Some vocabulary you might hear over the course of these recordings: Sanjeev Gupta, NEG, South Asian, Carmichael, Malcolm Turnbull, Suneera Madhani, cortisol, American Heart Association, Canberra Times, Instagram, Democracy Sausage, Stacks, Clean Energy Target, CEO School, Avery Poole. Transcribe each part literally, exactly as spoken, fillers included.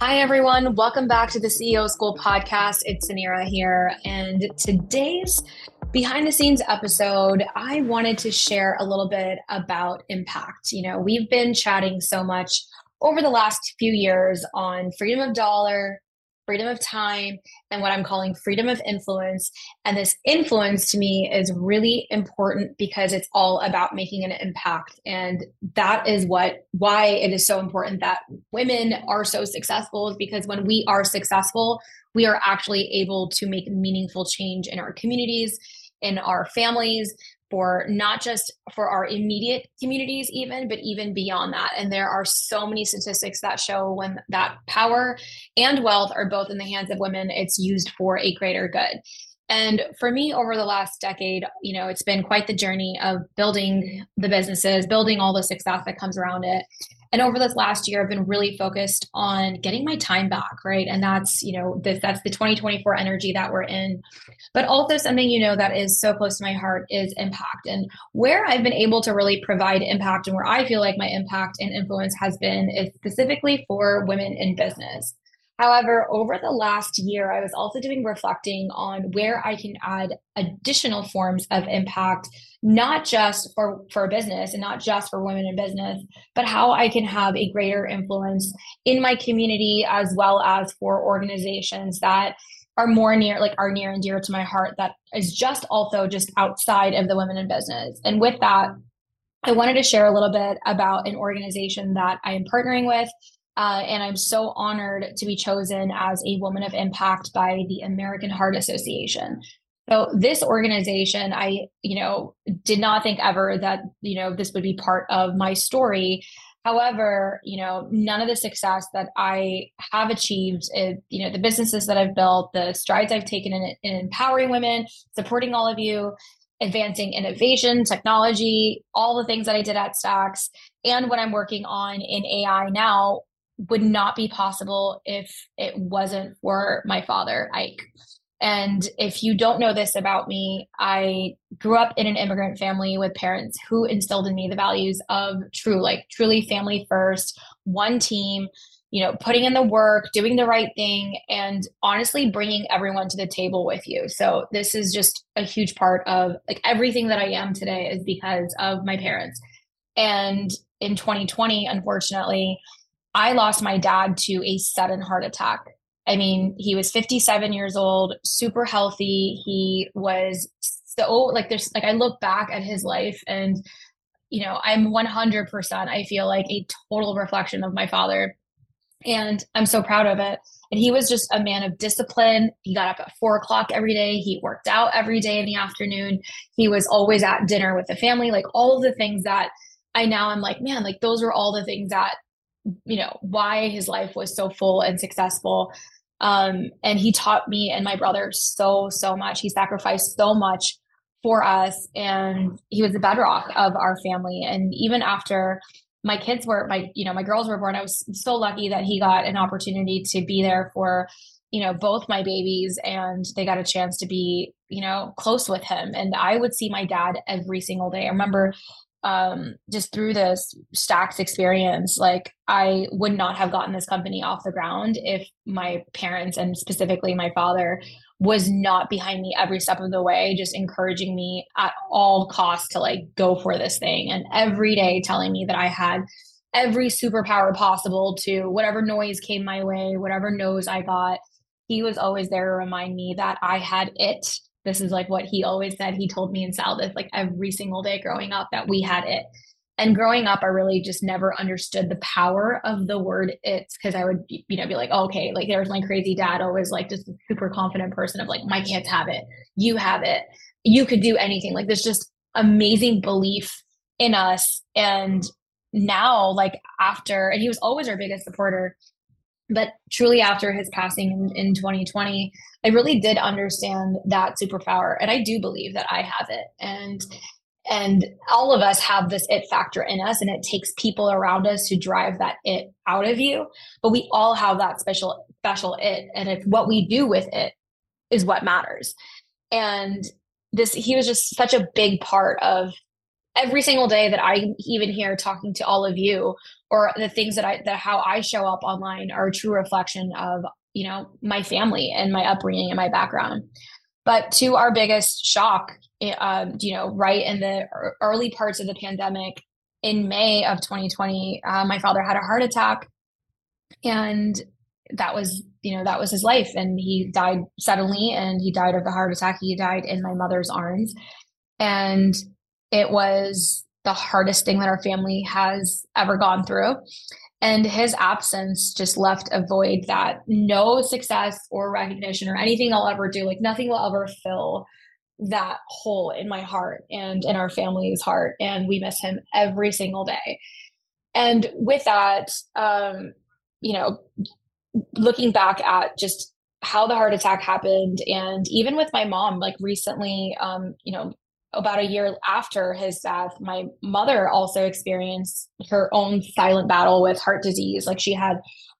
Hi, everyone. Welcome back to the C E O School podcast. It's Suneera here. And today's behind the scenes episode, I wanted to share a little bit about impact. You know, we've been chatting so much over the last few years on freedom of dollar, freedom of time, and what I'm calling freedom of influence. And this influence to me is really important because it's all about making an impact. And that is what why it is so important that women are so successful, is because when we are successful, we are actually able to make meaningful change in our communities, in our families, for not just for our immediate communities even, but even beyond that. And there are so many statistics that show when that power and wealth are both in the hands of women, it's used for a greater good. And for me, over the last decade, you know, it's been quite the journey of building the businesses, building all the success that comes around it. And over this last year, I've been really focused on getting my time back, right? And that's, you know, this, that's the twenty twenty-four energy that we're in. But also something, you know, that is so close to my heart is impact. And where I've been able to really provide impact and where I feel like my impact and influence has been is specifically for women in business. However, over the last year, I was also doing reflecting on where I can add additional forms of impact, not just for, for business and not just for women in business, but how I can have a greater influence in my community as well as for organizations that are more near, like are near and dear to my heart, that is just also just outside of the women in business. And with that, I wanted to share a little bit about an organization that I am partnering with. Uh, and I'm so honored to be chosen as a Woman of Impact by the American Heart Association. So this organization, I, you know, did not think ever that, you know, this would be part of my story. However, you know, none of the success that I have achieved, is, you know, the businesses that I've built, the strides I've taken in, in empowering women, supporting all of you, advancing innovation, technology, all the things that I did at Stacks, and what I'm working on in A I now, would not be possible if it wasn't for my father, Ike. And if you don't know this about me, I grew up in an immigrant family with parents who instilled in me the values of true, like truly family first, one team, you know, putting in the work, doing the right thing, and honestly bringing everyone to the table with you. So this is just a huge part of like everything that I am today is because of my parents. And in twenty twenty, unfortunately, I lost my dad to a sudden heart attack. I mean, he was fifty-seven years old, super healthy. He was so like there's like I look back at his life and, you know, I'm one hundred percent I feel like a total reflection of my father. And I'm so proud of it. And he was just a man of discipline. He got up at four o'clock every day. He worked out every day in the afternoon. He was always at dinner with the family, like all of the things that I now I'm like, man, like those were all the things that, you know, why his life was so full and successful. Um, and he taught me and my brother so, so much. He sacrificed so much for us. And he was the bedrock of our family. And even after my kids were, my, you know, my girls were born, I was so lucky that he got an opportunity to be there for, you know, both my babies, and they got a chance to be, you know, close with him. And I would see my dad every single day. I remember um, just through this Stacks experience, like I would not have gotten this company off the ground if my parents and specifically my father was not behind me every step of the way, just encouraging me at all costs to like go for this thing. And every day telling me that I had every superpower possible to whatever noise came my way, whatever nose I got, he was always there to remind me that I had it. This is like what he always said. He told me and Sal this like every single day growing up, that we had it. And growing up, I really just never understood the power of the word it's, because I would, you know, be like, oh, okay, like there was my crazy dad, always like just a super confident person of like, my kids have it, you have it, you could do anything. Like there's just amazing belief in us. And now like after, and he was always our biggest supporter, but truly after his passing in, in twenty twenty, I really did understand that superpower. And I do believe that I have it. And And all of us have this it factor in us, and it takes people around us who drive that it out of you. But we all have that special, special it. And it's what we do with it is what matters. And this, he was just such a big part of every single day that I'm even here talking to all of you, or the things that I, that how I show up online are a true reflection of, you know, my family and my upbringing and my background. But to our biggest shock, um, you know, right in the early parts of the pandemic, in May of twenty twenty, uh, my father had a heart attack, and that was, you know, that was his life. And he died suddenly, and he died of the heart attack. He died in my mother's arms, and it was the hardest thing that our family has ever gone through. And his absence just left a void that no success or recognition or anything I'll ever do, like nothing will ever fill that hole in my heart and in our family's heart. And we miss him every single day. And with that, um, you know, looking back at just how the heart attack happened, and even with my mom, like recently, um, you know, about a year after his death, my mother also experienced her own silent battle with heart disease. Like she had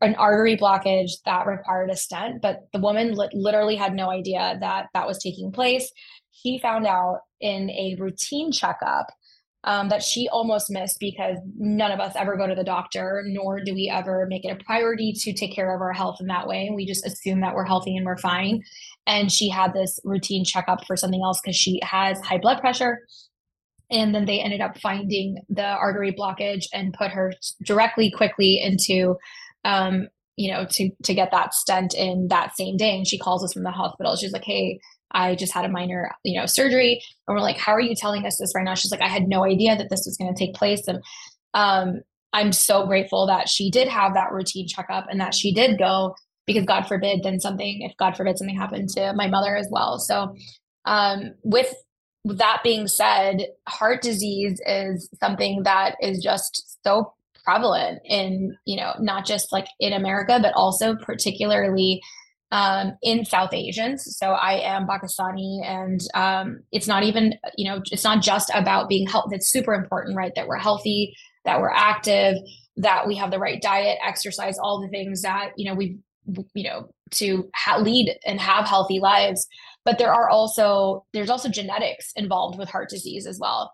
an artery blockage that required a stent, but the woman li- literally had no idea that that was taking place. She found out in a routine checkup um, that she almost missed, because none of us ever go to the doctor, nor do we ever make it a priority to take care of our health in that way. We just assume that we're healthy and we're fine. And she had this routine checkup for something else because she has high blood pressure. And then they ended up finding the artery blockage and put her directly, quickly into, um, you know, to, to get that stent in that same day. And she calls us from the hospital. She's like, hey, I just had a minor, you know, surgery. And we're like, how are you telling us this right now? She's like, I had no idea that this was going to take place. And um, I'm so grateful that she did have that routine checkup and that she did go, because God forbid, then something, if God forbid something happened to my mother as well. So um, with that being said, heart disease is something that is just so prevalent in, you know, not just like in America, but also particularly um, in South Asians. So I am Pakistani, and um, it's not even, you know, it's not just about being healthy. That's super important, right? That we're healthy, that we're active, that we have the right diet, exercise, all the things that, you know, we've, you know, to ha- lead and have healthy lives. But there are also, there's also genetics involved with heart disease as well.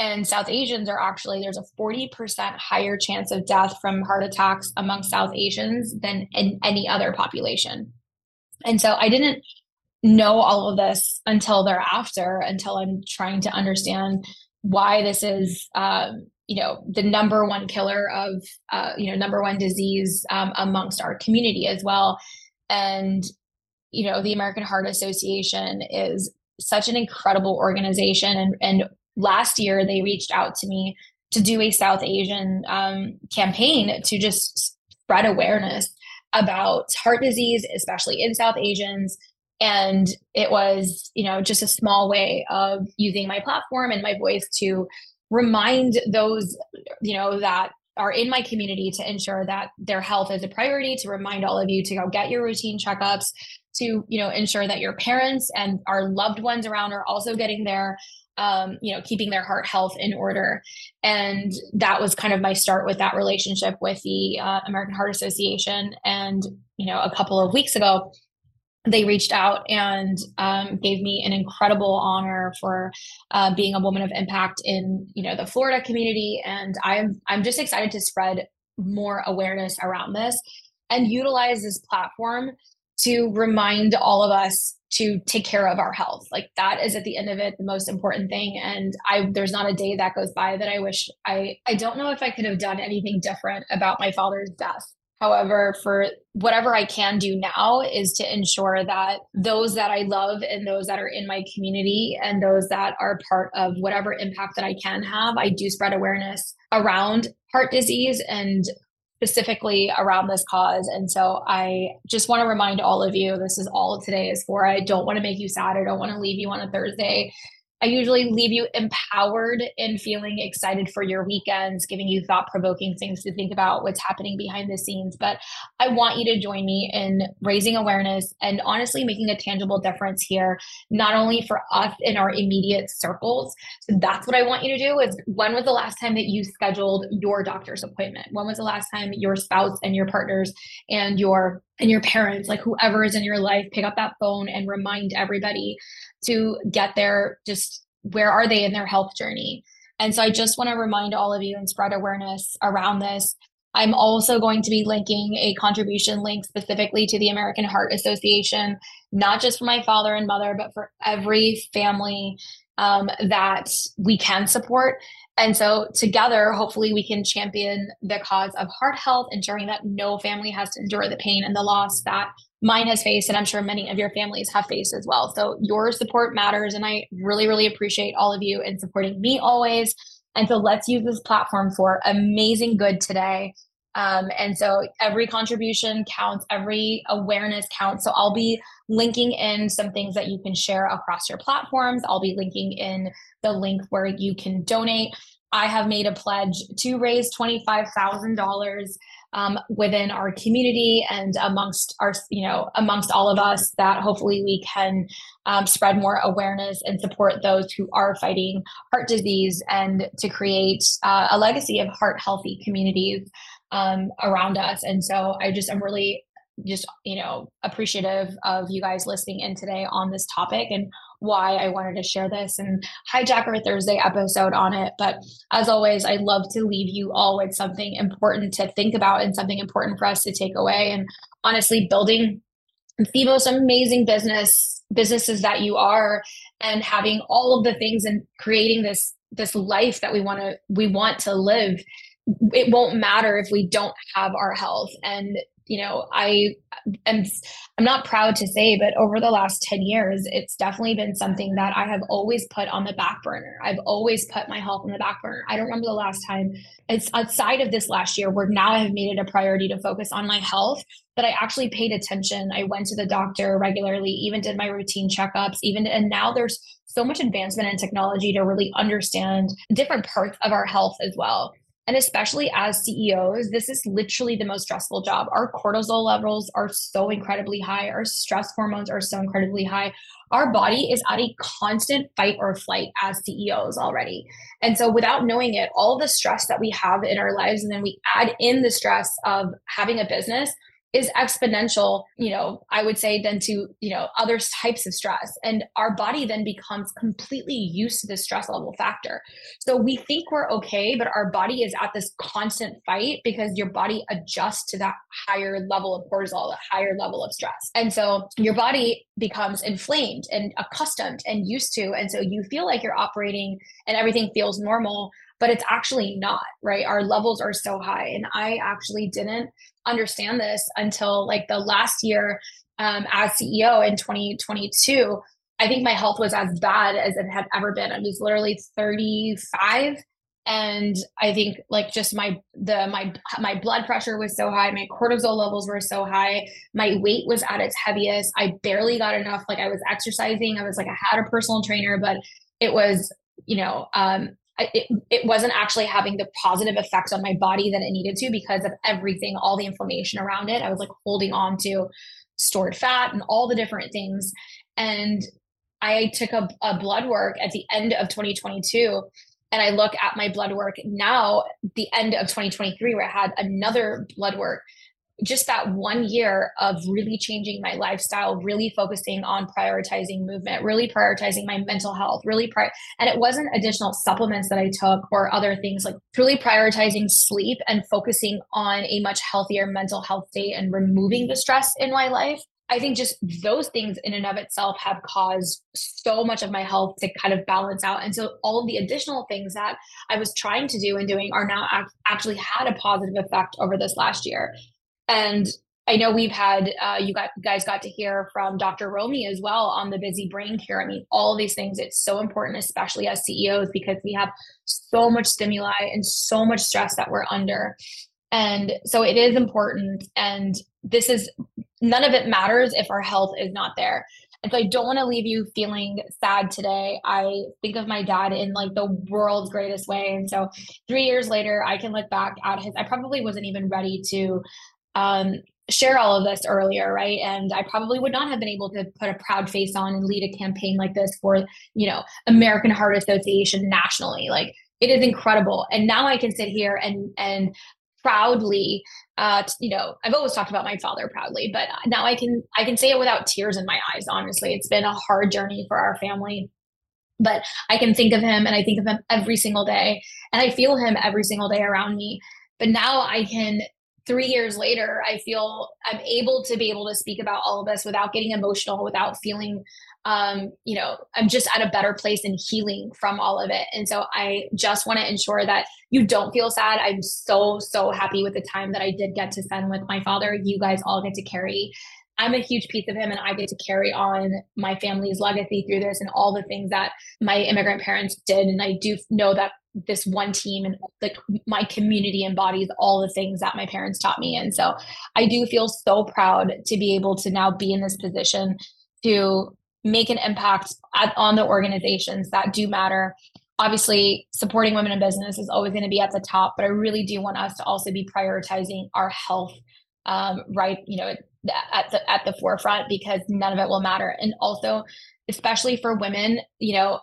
And South Asians are actually, there's a forty percent higher chance of death from heart attacks among South Asians than in any other population. And so I didn't know all of this until thereafter, until I'm trying to understand why this is, um, you know, the number one killer of, uh, you know, number one disease um, amongst our community as well. And, you know, the American Heart Association is such an incredible organization. And, and last year they reached out to me to do a South Asian um, campaign to just spread awareness about heart disease, especially in South Asians. And it was, you know, just a small way of using my platform and my voice to remind those, you know, that are in my community to ensure that their health is a priority, to remind all of you to go get your routine checkups, to, you know, ensure that your parents and our loved ones around are also getting their, um, you know, keeping their heart health in order. And that was kind of my start with that relationship with the uh, American Heart Association. And, you know, a couple of weeks ago, they reached out and um, gave me an incredible honor for uh, being a woman of impact in, you know, the Florida community. And I'm I'm just excited to spread more awareness around this and utilize this platform to remind all of us to take care of our health. Like that is at the end of it, the most important thing. And I there's not a day that goes by that I wish I I don't know if I could have done anything different about my father's death. However, for whatever I can do now is to ensure that those that I love and those that are in my community and those that are part of whatever impact that I can have, I do spread awareness around heart disease and specifically around this cause. And so I just want to remind all of you, this is all today is for. I don't want to make you sad. I don't want to leave you on a Thursday. I usually leave you empowered and feeling excited for your weekends, giving you thought-provoking things to think about what's happening behind the scenes. But I want you to join me in raising awareness and honestly making a tangible difference here, not only for us in our immediate circles. So that's what I want you to do is, when was the last time that you scheduled your doctor's appointment? When was the last time your spouse and your partners and your and your parents, like whoever is in your life, pick up that phone and remind everybody to get there, just where are they in their health journey? And so I just want to remind all of you and spread awareness around this. I'm also going to be linking a contribution link specifically to the American Heart Association, not just for my father and mother, but for every family um, that we can support. And so together, hopefully we can champion the cause of heart health, ensuring that no family has to endure the pain and the loss that mine has faced, and I'm sure many of your families have faced as well. So your support matters, and I really, really appreciate all of you in supporting me always. And so let's use this platform for amazing good today. Um, and so every contribution counts, every awareness counts. So I'll be linking in some things that you can share across your platforms. I'll be linking in the link where you can donate. I have made a pledge to raise twenty-five thousand dollars um, within our community and amongst our, you know, amongst all of us, that hopefully we can um, spread more awareness and support those who are fighting heart disease and to create uh, a legacy of heart healthy communities um, around us. And so I just, I'm really just, you know, appreciative of you guys listening in today on this topic and why I wanted to share this and hijack our Thursday episode on it. But as always, I love to leave you all with something important to think about and something important for us to take away. And honestly, building the most amazing business businesses that you are and having all of the things and creating this this life that we want to we want to live, it won't matter if we don't have our health. And you know, I am, I'm not proud to say, but over the last ten years, it's definitely been something that I have always put on the back burner. I've always put my health on the back burner. I don't remember the last time, it's outside of this last year where now I have made it a priority to focus on my health, that I actually paid attention. I went to the doctor regularly, even did my routine checkups, even, and now there's so much advancement in technology to really understand different parts of our health as well. And especially as C E Os, this is literally the most stressful job. Our cortisol levels are so incredibly high. Our stress hormones are so incredibly high. Our body is at a constant fight or flight as C E Os already. And so without knowing it, all the stress that we have in our lives, and then we add in the stress of having a business, is exponential, you know, I would say, then to, you know, other types of stress. And our body then becomes completely used to the stress level factor. So we think we're okay, but our body is at this constant fight because your body adjusts to that higher level of cortisol, the higher level of stress. And so your body becomes inflamed and accustomed and used to. And so you feel like you're operating and everything feels normal, but it's actually not, right? Our levels are so high. And I actually didn't understand this until like the last year um, as C E O in twenty twenty-two. I think my health was as bad as it had ever been. I was literally thirty-five. And I think like just my, the, my, my blood pressure was so high. My cortisol levels were so high. My weight was at its heaviest. I barely got enough. Like I was exercising. I was like, I had a personal trainer, but it was, you know, um, I, it, it wasn't actually having the positive effect on my body that it needed to because of everything, all the inflammation around it. I was like holding on to stored fat and all the different things. And I took a, a blood work at the end of twenty twenty-two. And I look at my blood work now, the end of twenty twenty-three, where I had another blood work. Just that one year of really changing my lifestyle, really focusing on prioritizing movement, really prioritizing my mental health, really, pri- and it wasn't additional supplements that I took or other things, like truly prioritizing sleep and focusing on a much healthier mental health state and removing the stress in my life. I think just those things in and of itself have caused so much of my health to kind of balance out. And so all of the additional things that I was trying to do and doing are now actually had a positive effect over this last year. And I know we've had, uh, you, got, you guys got to hear from Doctor Romi as well on the busy brain care. I mean, all of these things, it's so important, especially as C E Os, because we have so much stimuli and so much stress that we're under. And so it is important. And this is, none of it matters if our health is not there. And so I don't want to leave you feeling sad today. I think of my dad in like the world's greatest way. And so three years later, I can look back at his, I probably wasn't even ready to, um, share all of this earlier, right? And I probably would not have been able to put a proud face on and lead a campaign like this for, you know, American Heart Association nationally. Like, it is incredible. And now I can sit here and, and proudly, uh, you know, I've always talked about my father proudly, but now I can, I can say it without tears in my eyes. Honestly, it's been a hard journey for our family, but I can think of him, and I think of him every single day, and I feel him every single day around me. But now I can, three years later, I feel I'm able to be able to speak about all of this without getting emotional, without feeling, um, you know, I'm just at a better place in healing from all of it. And so I just want to ensure that you don't feel sad. I'm so, so happy with the time that I did get to spend with my father. You guys all get to carry. I'm a huge piece of him, and I get to carry on my family's legacy through this and all the things that my immigrant parents did. And I do know that this one team and like my community embodies all the things that my parents taught me. And so I do feel so proud to be able to now be in this position to make an impact at, on the organizations that do matter. Obviously, supporting women in business is always going to be at the top, but I really do want us to also be prioritizing our health, um, right, you know, at the, at the forefront, because none of it will matter. And also, especially for women, you know,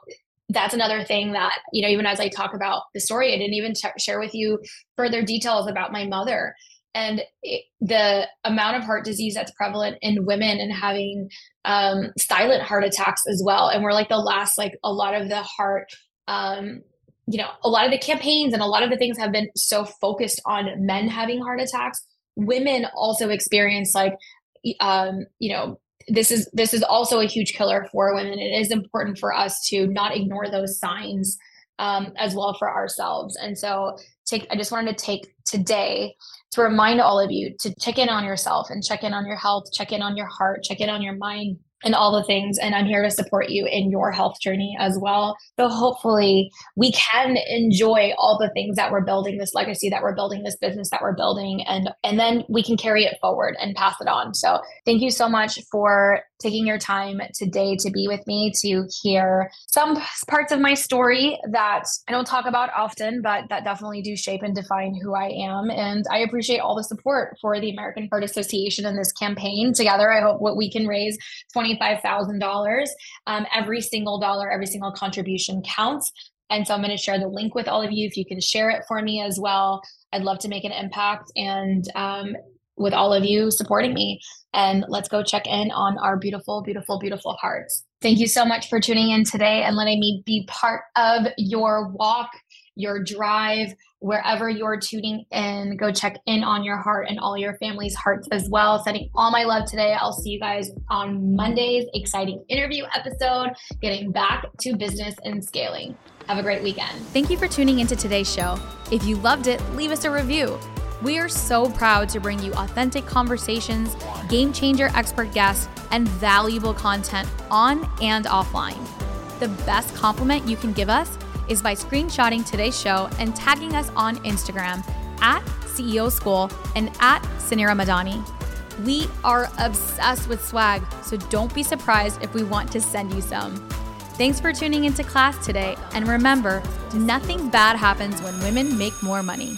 that's another thing that, you know, even as I talk about the story, I didn't even t- share with you further details about my mother and it, the amount of heart disease that's prevalent in women and having um, silent heart attacks as well. And we're like the last, like a lot of the heart, um, you know, a lot of the campaigns and a lot of the things have been so focused on men having heart attacks. Women also experience like, um, you know, this is this is also a huge killer for women. It is important for us to not ignore those signs um, as well for ourselves. And so take, I just wanted to take today to remind all of you to check in on yourself and check in on your health, check in on your heart, check in on your mind and all the things. And I'm here to support you in your health journey as well. So hopefully we can enjoy all the things that we're building, this legacy that we're building, this business that we're building, and, and then we can carry it forward and pass it on. So thank you so much for taking your time today to be with me, to hear some parts of my story that I don't talk about often, but that definitely do shape and define who I am. And I appreciate all the support for the American Heart Association and this campaign. Together, I hope what we can raise twenty-five thousand dollars. Um, every single dollar, every single contribution counts. And so I'm going to share the link with all of you. If you can share it for me as well, I'd love to make an impact and um, with all of you supporting me. And let's go check in on our beautiful, beautiful, beautiful hearts. Thank you so much for tuning in today and letting me be part of your walk, your drive, wherever you're tuning in. Go check in on your heart and all your family's hearts as well. Sending all my love today. I'll see you guys on Monday's exciting interview episode, getting back to business and scaling. Have a great weekend. Thank you for tuning into today's show. If you loved it, leave us a review. We are so proud to bring you authentic conversations, game changer expert guests, and valuable content on and offline. The best compliment you can give us is by screenshotting today's show and tagging us on Instagram at C E O School and at Suneera Madhani. We are obsessed with swag, so don't be surprised if we want to send you some. Thanks for tuning into class today, and remember, nothing bad happens when women make more money.